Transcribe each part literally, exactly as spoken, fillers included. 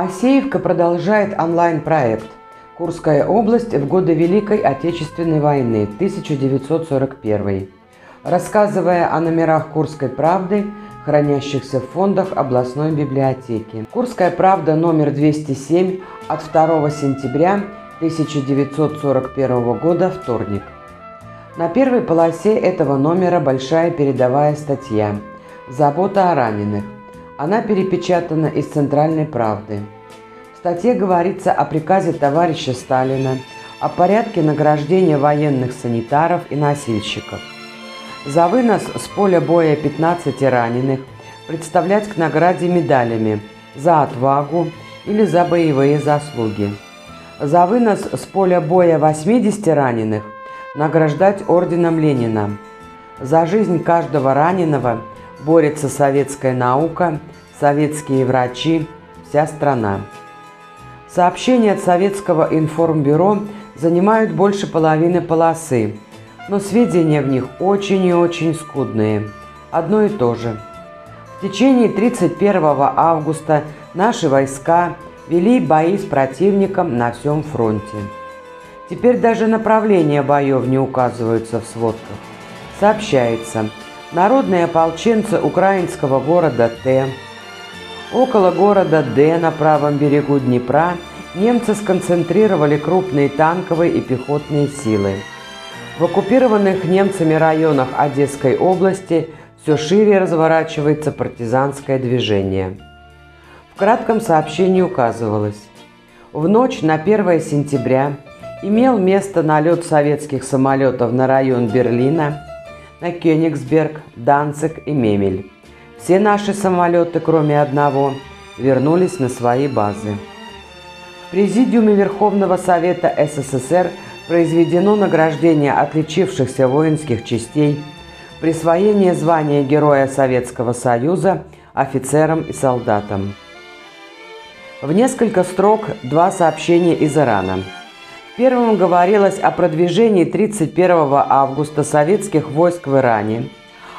Асеевка продолжает онлайн-проект «Курская область в годы Великой Отечественной войны тысяча девятьсот сорок первый», рассказывая о номерах «Курской правды», хранящихся в фондах областной библиотеки. «Курская правда» номер двести семь от второго сентября тысяча девятьсот сорок первого года, вторник. На первой полосе этого номера большая передовая статья «Забота о раненых». Она перепечатана из «Центральной правды». В статье говорится о приказе товарища Сталина о порядке награждения военных санитаров и носильщиков. За вынос с поля боя пятнадцати раненых представлять к награде медалями за отвагу или за боевые заслуги. За вынос с поля боя восьмидесяти раненых награждать орденом Ленина. За жизнь каждого раненого борется советская наука, советские врачи, вся страна. Сообщения от Советского информбюро занимают больше половины полосы, но сведения в них очень и очень скудные. Одно и то же. В течение тридцать первого августа наши войска вели бои с противником на всем фронте. Теперь даже направления боев не указываются в сводках. Сообщается, народные ополченцы украинского города Т. Около города Д на правом берегу Днепра немцы сконцентрировали крупные танковые и пехотные силы. В оккупированных немцами районах Одесской области все шире разворачивается партизанское движение. В кратком сообщении указывалось: в ночь на первое сентября имел место налет советских самолетов на район Берлина, на Кенигсберг, Данциг и Мемель. Все наши самолеты, кроме одного, вернулись на свои базы. В Президиуме Верховного Совета СССР произведено награждение отличившихся воинских частей, присвоение звания Героя Советского Союза офицерам и солдатам. В несколько строк два сообщения из Ирана. В первом говорилось о продвижении тридцать первого августа советских войск в Иране,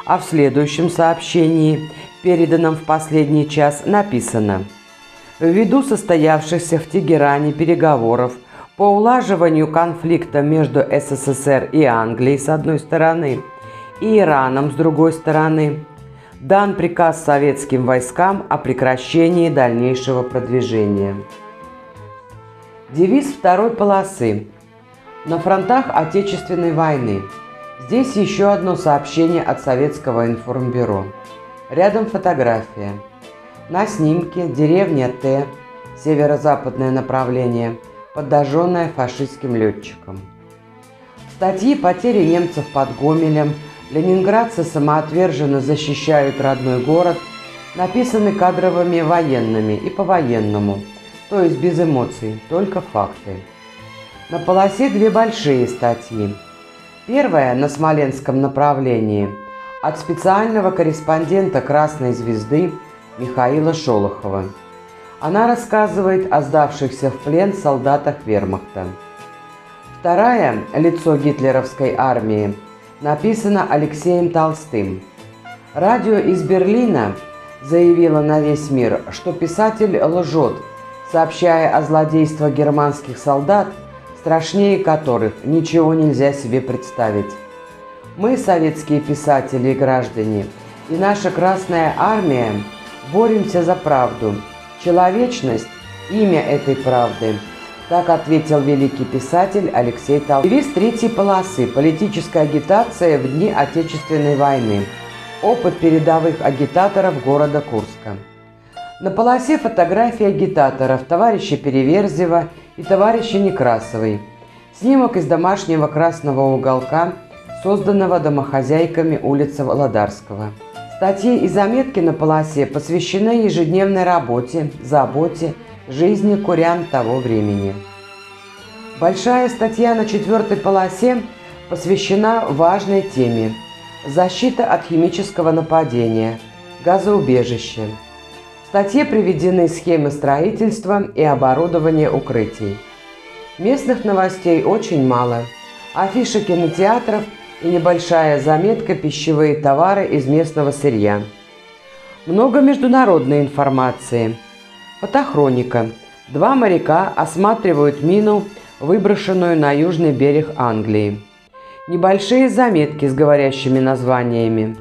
а в следующем сообщении, переданном в последний час, написано: «Ввиду состоявшихся в Тегеране переговоров по улаживанию конфликта между СССР и Англией с одной стороны и Ираном с другой стороны, дан приказ советским войскам о прекращении дальнейшего продвижения». Девиз второй полосы «На фронтах Отечественной войны». Здесь еще одно сообщение от Советского информбюро. Рядом фотография. На снимке деревня Т, северо-западное направление, подожженная фашистским летчиком. Статьи «Потери немцев под Гомелем», «Ленинградцы самоотверженно защищают родной город», написаны кадровыми военными и по-военному, то есть без эмоций, только факты. На полосе две большие статьи. Первая на Смоленском направлении от специального корреспондента «Красной Звезды» Михаила Шолохова. Она рассказывает о сдавшихся в плен солдатах вермахта. Вторая «Лицо гитлеровской армии» написано Алексеем Толстым. Радио из Берлина заявило на весь мир, что писатель лжет, сообщая о злодействах германских солдат, страшнее которых ничего нельзя себе представить. Мы, советские писатели и граждане, и наша Красная Армия боремся за правду, человечность, имя этой правды. Так ответил великий писатель Алексей Толстой. Девиз третьей полосы «Политическая агитация в дни Отечественной войны. Опыт передовых агитаторов города Курска». На полосе фотографии агитаторов товарища Переверзева и товарища Некрасовой. Снимок из домашнего красного уголка, созданного домохозяйками улицы Володарского. Статьи и заметки на полосе посвящены ежедневной работе, заботе, жизни курян того времени. Большая статья на четвертой полосе посвящена важной теме «Защита от химического нападения. Газоубежище». В статье приведены схемы строительства и оборудования укрытий. Местных новостей очень мало, афиши кинотеатров и небольшая заметка «Пищевые товары из местного сырья». Много международной информации. Фотохроника. Два моряка осматривают мину, выброшенную на южный берег Англии. Небольшие заметки с говорящими названиями.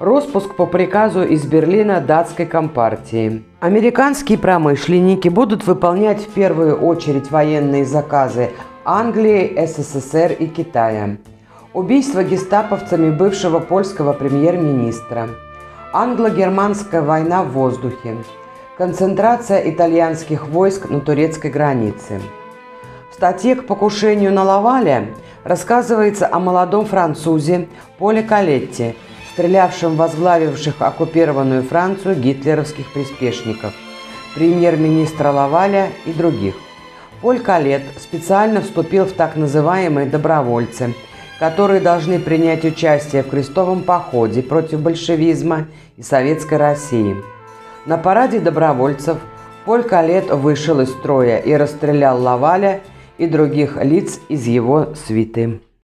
Роспуск по приказу из Берлина датской компартии. Американские промышленники будут выполнять в первую очередь военные заказы Англии, СССР и Китая. Убийство гестаповцами бывшего польского премьер-министра. Англо-германская война в воздухе. Концентрация итальянских войск на турецкой границе. В статье к покушению на Лаваля рассказывается о молодом французе Поле Колетте, стрелявшим возглавивших оккупированную Францию гитлеровских приспешников, премьер-министра Лаваля и других. Поль Колетт специально вступил в так называемые «добровольцы», которые должны принять участие в крестовом походе против большевизма и Советской России. На параде добровольцев Поль Колетт вышел из строя и расстрелял Лаваля и других лиц из его свиты.